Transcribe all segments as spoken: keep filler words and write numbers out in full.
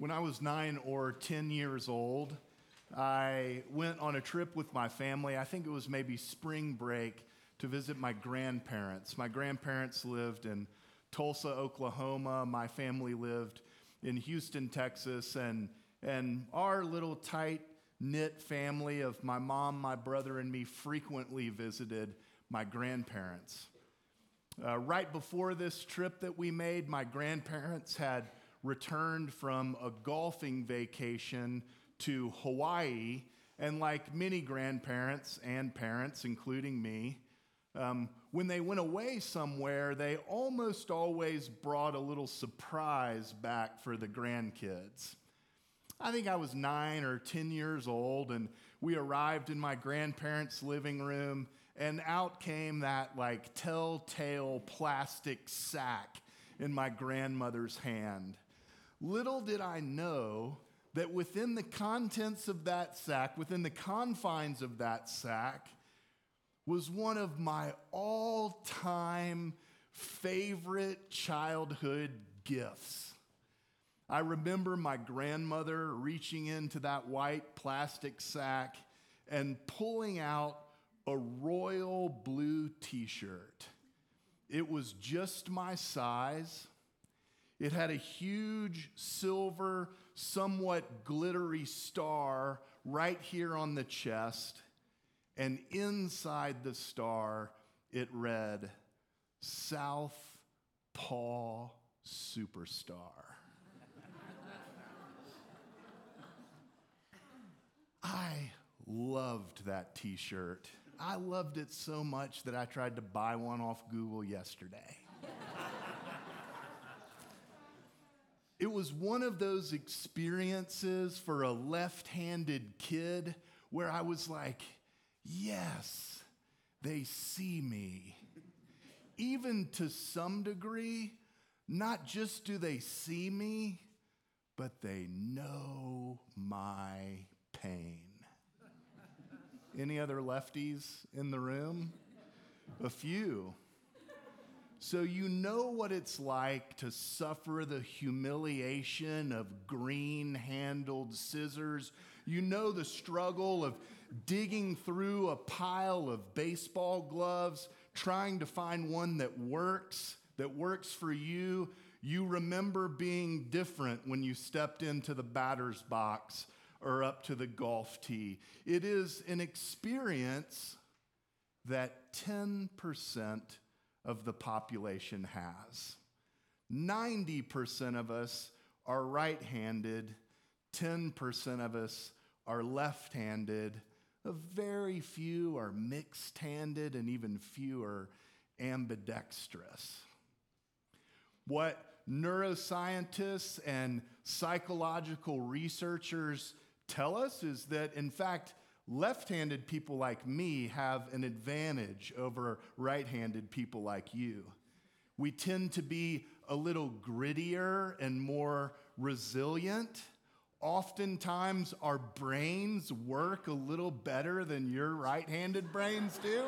When I was nine or ten years old, I went on a trip with my family. I think it was maybe spring break to visit my grandparents. My grandparents lived in Tulsa, Oklahoma. My family lived in Houston, Texas. And, and our little tight-knit family of my mom, my brother, and me frequently visited my grandparents. Uh, right before this trip that we made, my grandparents had returned from a golfing vacation to Hawaii, and like many grandparents and parents, including me, um, when they went away somewhere, they almost always brought a little surprise back for the grandkids. I think I was nine or ten years old, and we arrived in my grandparents' living room, and out came that like telltale plastic sack in my grandmother's hand. Little did I know that within the contents of that sack, within the confines of that sack, was one of my all-time favorite childhood gifts. I remember my grandmother reaching into that white plastic sack and pulling out a royal blue t-shirt. It was just my size. It had a huge silver, somewhat glittery star right here on the chest, and inside the star, it read, South Paw Superstar. I loved that t-shirt. I loved it so much that I tried to buy one off Google yesterday. It was one of those experiences for a left-handed kid where I was like, yes, they see me. Even to some degree, not just do they see me, but they know my pain. Any other lefties in the room? A few. So you know what it's like to suffer the humiliation of green-handled scissors. You know the struggle of digging through a pile of baseball gloves, trying to find one that works, that works for you. You remember being different when you stepped into the batter's box or up to the golf tee. It is an experience that ten percent of the population has. ninety percent of us are right-handed, ten percent of us are left-handed, a very few are mixed-handed, and even fewer ambidextrous. What neuroscientists and psychological researchers tell us is that, in fact, left-handed people like me have an advantage over right-handed people like you. We tend to be a little grittier and more resilient. Oftentimes, our brains work a little better than your right-handed brains do.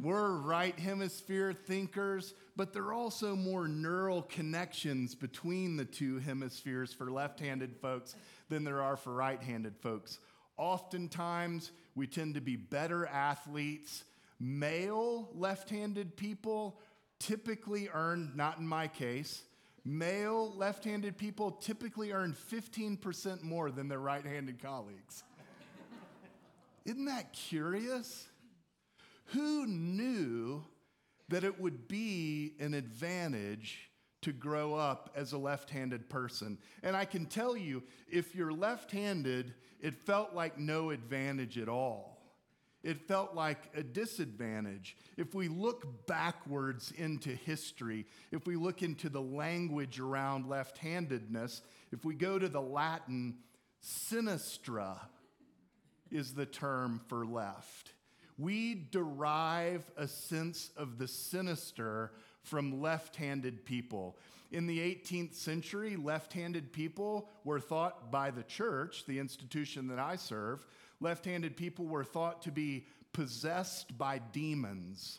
We're right hemisphere thinkers, but there are also more neural connections between the two hemispheres for left-handed folks than there are for right-handed folks. Oftentimes, we tend to be better athletes. Male left-handed people typically earn, not in my case, male left-handed people typically earn fifteen percent more than their right-handed colleagues. Isn't that curious? Who knew that it would be an advantage to grow up as a left-handed person? And I can tell you, if you're left-handed, it felt like no advantage at all. It felt like a disadvantage. If we look backwards into history, if we look into the language around left-handedness, if we go to the Latin, sinistra is the term for left. We derive a sense of the sinister from left-handed people. In the eighteenth century, left-handed people were thought by the church, the institution that I serve, left-handed people were thought to be possessed by demons.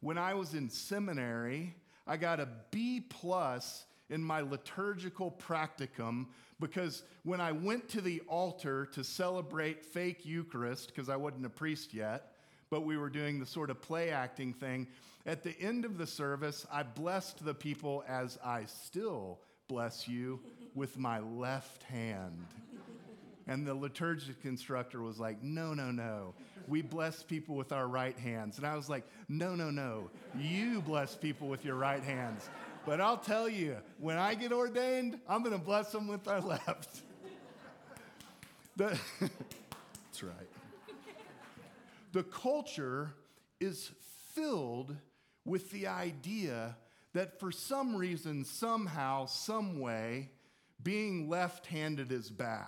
When I was in seminary, I got a B plus in my liturgical practicum, because when I went to the altar to celebrate fake Eucharist, because I wasn't a priest yet, but we were doing the sort of play acting thing, at the end of the service, I blessed the people as I still bless you with my left hand. And the liturgic instructor was like, no, no, no, we bless people with our right hands. And I was like, no, no, no, you bless people with your right hands. But I'll tell you, when I get ordained, I'm going to bless them with our left. The That's right. The culture is filled with the idea that for some reason, somehow, some way, being left-handed is bad.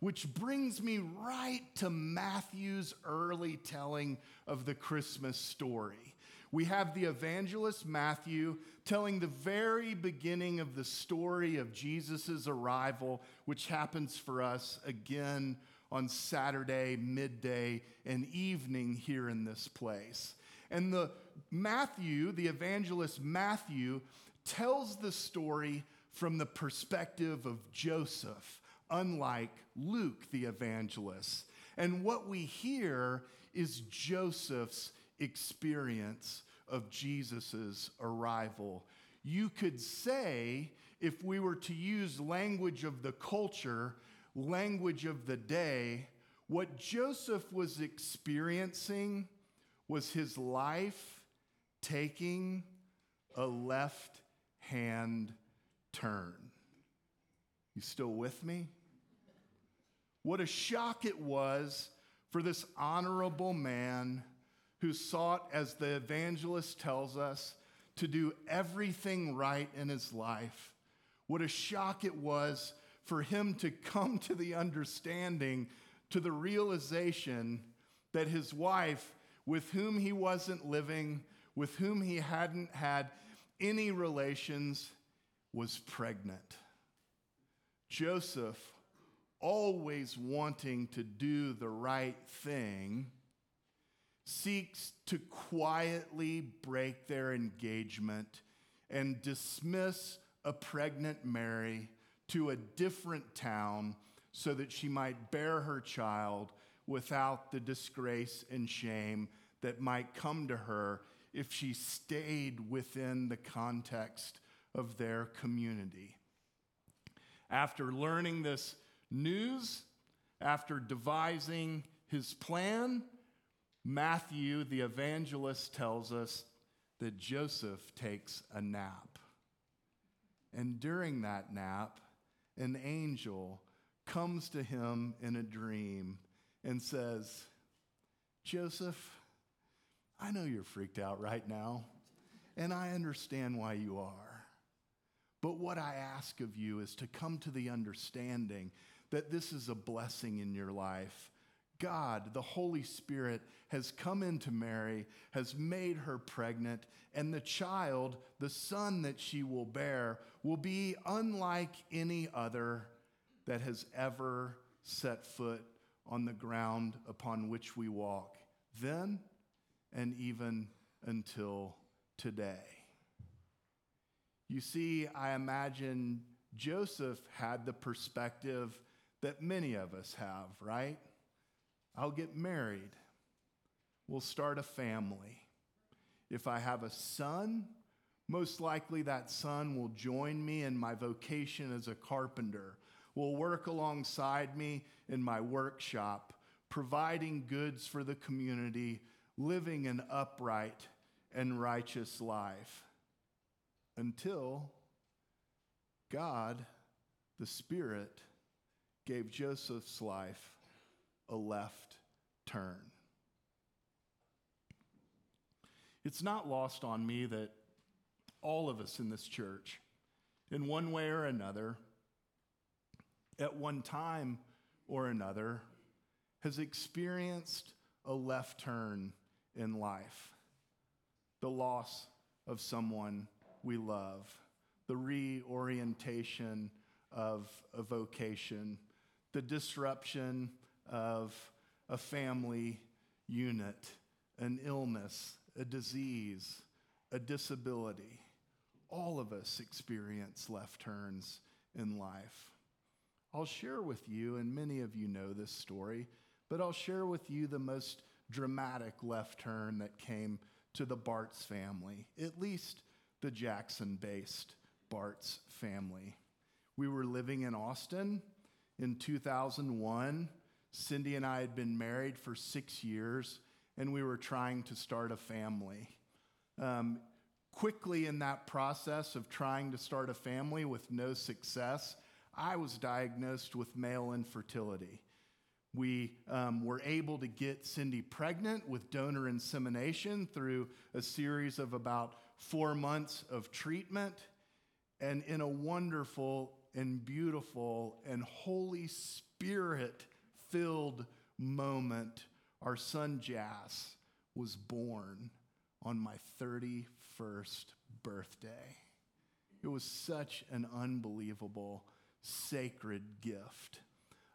Which brings me right to Matthew's early telling of the Christmas story. We have the evangelist Matthew telling the very beginning of the story of Jesus' arrival, which happens for us again on Saturday, midday, and evening here in this place. And the Matthew, the evangelist Matthew, tells the story from the perspective of Joseph, unlike Luke, the evangelist. And what we hear is Joseph's experience of Jesus's arrival. You could say, if we were to use language of the culture, language of the day, what Joseph was experiencing was his life taking a left-hand turn. You still with me? What a shock it was for this honorable man who sought, as the evangelist tells us, to do everything right in his life. What a shock it was for him to come to the understanding, to the realization that his wife, with whom he wasn't living, with whom he hadn't had any relations, was pregnant. Joseph, always wanting to do the right thing, seeks to quietly break their engagement and dismiss a pregnant Mary to a different town so that she might bear her child without the disgrace and shame that might come to her if she stayed within the context of their community. After learning this news, after devising his plan, Matthew, the evangelist, tells us that Joseph takes a nap. And during that nap, an angel comes to him in a dream and says, Joseph, I know you're freaked out right now, and I understand why you are. But what I ask of you is to come to the understanding that this is a blessing in your life. God, the Holy Spirit, has come into Mary, has made her pregnant, and the child, the son that she will bear, will be unlike any other that has ever set foot on the ground upon which we walk, then and even until today. You see, I imagine Joseph had the perspective that many of us have, right? I'll get married. We'll start a family. If I have a son, most likely that son will join me in my vocation as a carpenter, will work alongside me in my workshop, providing goods for the community, living an upright and righteous life. Until God, the Spirit, gave Joseph's life a left turn. It's not lost on me that all of us in this church, in one way or another, at one time or another, has experienced a left turn in life. The loss of someone we love, the reorientation of a vocation, the disruption of a family unit, an illness, a disease, a disability. all of us experience left turns in life. I'll share with you, and many of you know this story, but I'll share with you the most dramatic left turn that came to the Bartz family, at least the Jackson-based Bartz family. We were living in Austin in two thousand one. Cindy and I had been married for six years, and we were trying to start a family. Um, quickly in that process of trying to start a family with no success, I was diagnosed with male infertility. We um, were able to get Cindy pregnant with donor insemination through a series of about four months of treatment. And in a wonderful and beautiful and Holy Spirit-filled moment, our son Jas was born on my thirty-first birthday. It was such an unbelievable, sacred gift.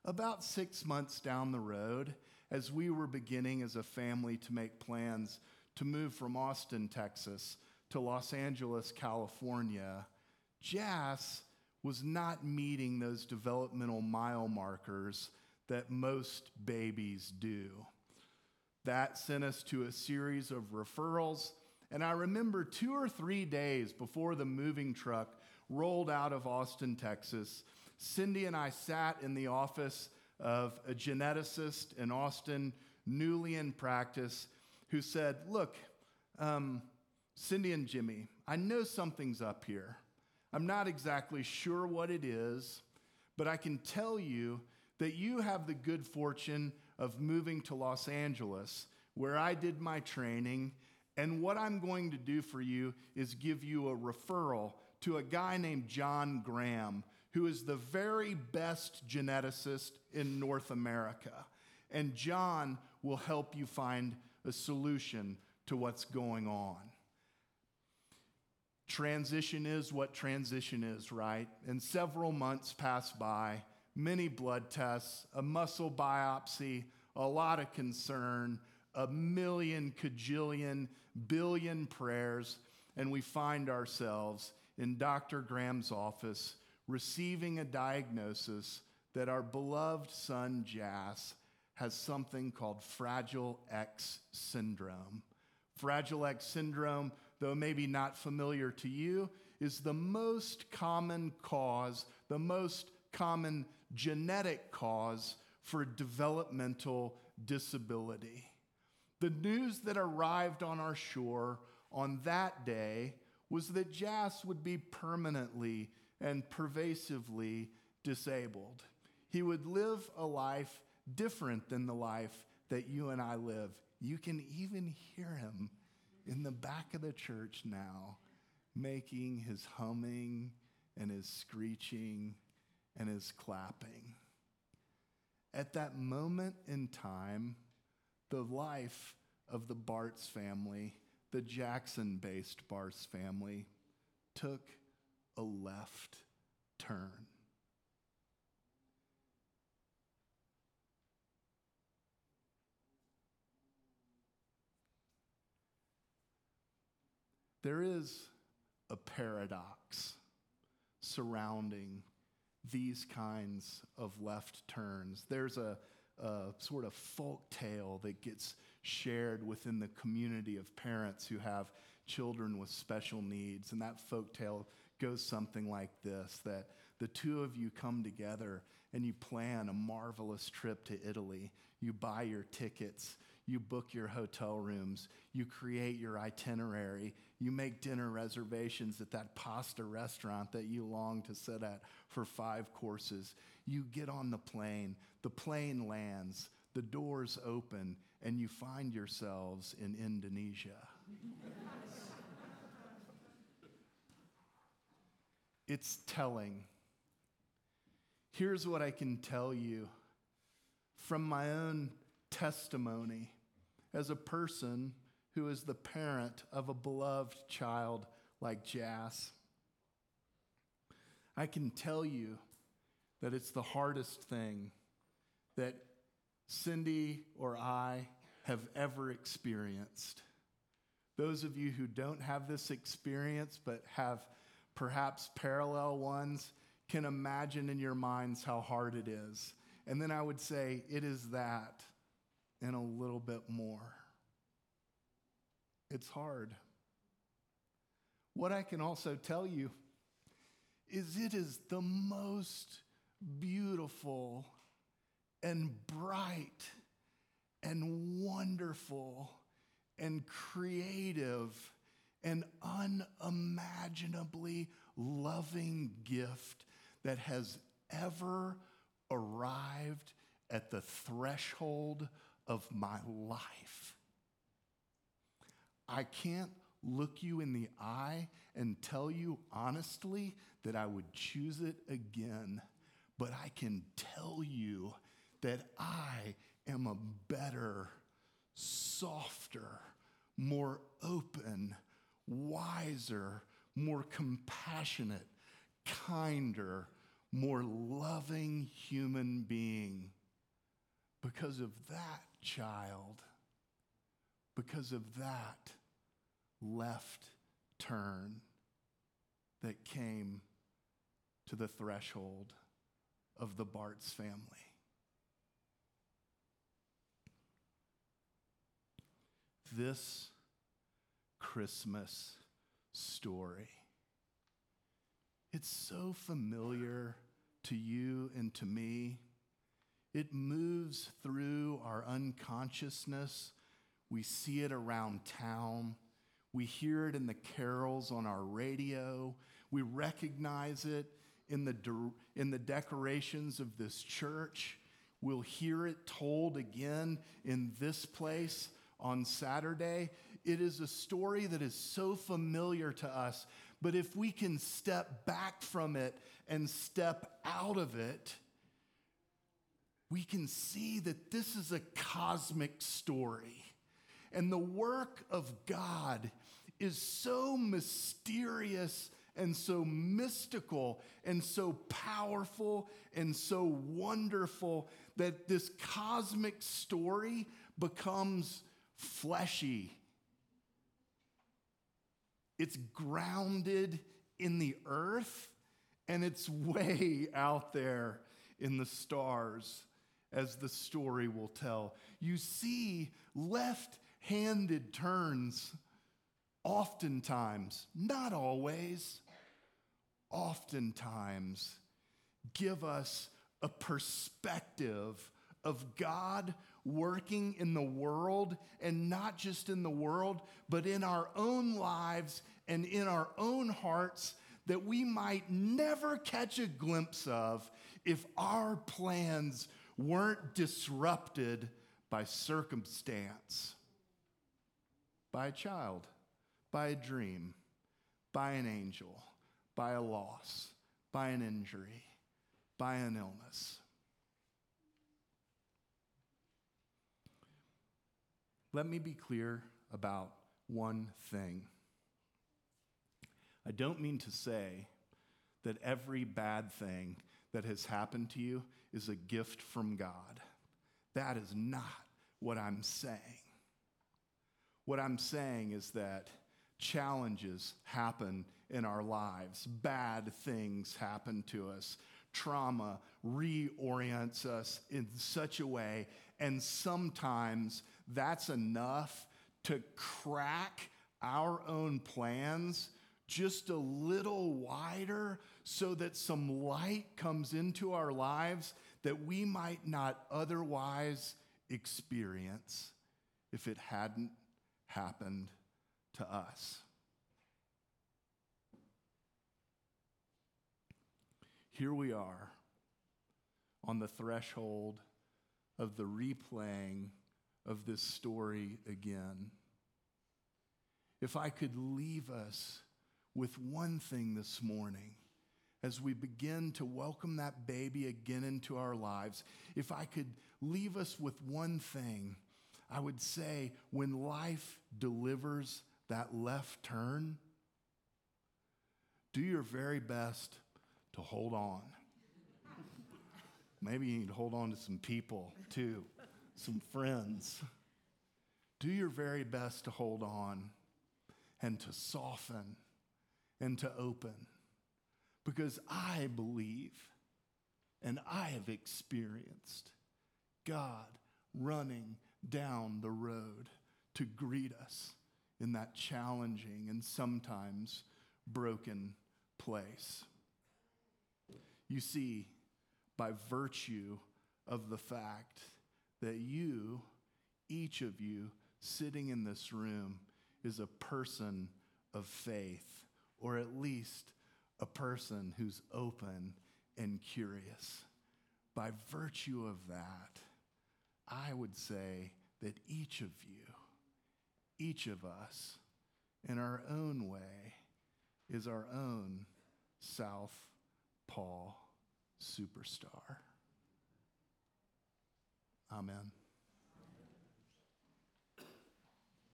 About six months down the road, as we were beginning as a family to make plans to move from Austin, Texas, to Los Angeles, California, Jas was not meeting those developmental mile markers that most babies do. That sent us to a series of referrals, and I remember two or three days before the moving truck rolled out of Austin, Texas, Cindy and I sat in the office of a geneticist in Austin, newly in practice, who said, look, um, Cindy and Jimmy, I know something's up here. I'm not exactly sure what it is, but I can tell you that you have the good fortune of moving to Los Angeles, where I did my training, and what I'm going to do for you is give you a referral to a guy named John Graham, who is the very best geneticist in North America. And John will help you find a solution to what's going on. Transition is what transition is, right? And several months pass by, many blood tests, a muscle biopsy, a lot of concern, a million, cajillion, billion prayers, and we find ourselves in Doctor Graham's office, receiving a diagnosis that our beloved son Jas has something called Fragile X Syndrome. Fragile X Syndrome, though maybe not familiar to you, is the most common cause, the most common genetic cause for developmental disability. The news that arrived on our shore on that day was that Jas would be permanently and pervasively disabled. He would live a life different than the life that you and I live. You can even hear him in the back of the church now, making his humming and his screeching and his clapping. At that moment in time, the life of the Bartz family, the Jackson-based Bartz family, took a left turn. There is a paradox surrounding these kinds of left turns. There's a, a sort of folk tale that gets shared within the community of parents who have children with special needs, and that folk tale goes something like this, that the two of you come together and you plan a marvelous trip to Italy. You buy your tickets, you book your hotel rooms, you create your itinerary, you make dinner reservations at that pasta restaurant that you long to sit at for five courses. You get on the plane, the plane lands, the doors open, and you find yourselves in Indonesia. It's telling. Here's what I can tell you from my own testimony as a person who is the parent of a beloved child like Jas. I can tell you that it's the hardest thing that Cindy or I have ever experienced. Those of you who don't have this experience but have perhaps parallel ones, can imagine in your minds how hard it is. And then I would say, it is that and a little bit more. It's hard. What I can also tell you is it is the most beautiful and bright and wonderful and creative and unimaginably loving gift that has ever arrived at the threshold of my life. I can't look you in the eye and tell you honestly that I would choose it again, but I can tell you that I am a better, softer, more open, wiser, more compassionate, kinder, more loving human being because of that child, because of that left turn that came to the threshold of the Bart's family. This Christmas story, it's so familiar to you and to me. It moves through our unconsciousness. We see it around town. We hear it in the carols on our radio. We recognize it in the de- in the decorations of this church. We'll hear it told again in this place on Saturday. It is a story that is so familiar to us, but if we can step back from it and step out of it, we can see that this is a cosmic story. And the work of God is so mysterious and so mystical and so powerful and so wonderful that this cosmic story becomes fleshy. It's grounded in the earth and it's way out there in the stars, as the story will tell. You see left-handed turns oftentimes, not always, oftentimes give us a perspective of God working in the world, and not just in the world, but in our own lives and in our own hearts, that we might never catch a glimpse of if our plans weren't disrupted by circumstance, by a child, by a dream, by an angel, by a loss, by an injury, by an illness. Let me be clear about one thing. I don't mean to say that every bad thing that has happened to you is a gift from God. That is not what I'm saying. What I'm saying is that challenges happen in our lives. Bad things happen to us. Trauma reorients us in such a way, and sometimes that's enough to crack our own plans just a little wider so that some light comes into our lives that we might not otherwise experience if it hadn't happened to us. Here we are on the threshold of the replaying of this story again. If I could leave us with one thing this morning, as we begin to welcome that baby again into our lives, if I could leave us with one thing, I would say when life delivers that left turn, do your very best to hold on. Maybe you need to hold on to some people too, some friends. Do your very best to hold on and to soften and to open. because I believe and I have experienced God running down the road to greet us in that challenging and sometimes broken place. You see, by virtue of the fact that you, each of you, sitting in this room is a person of faith, or at least a person who's open and curious. By virtue of that, I would say that each of you, each of us, in our own way, is our own South Paul superstar. Amen.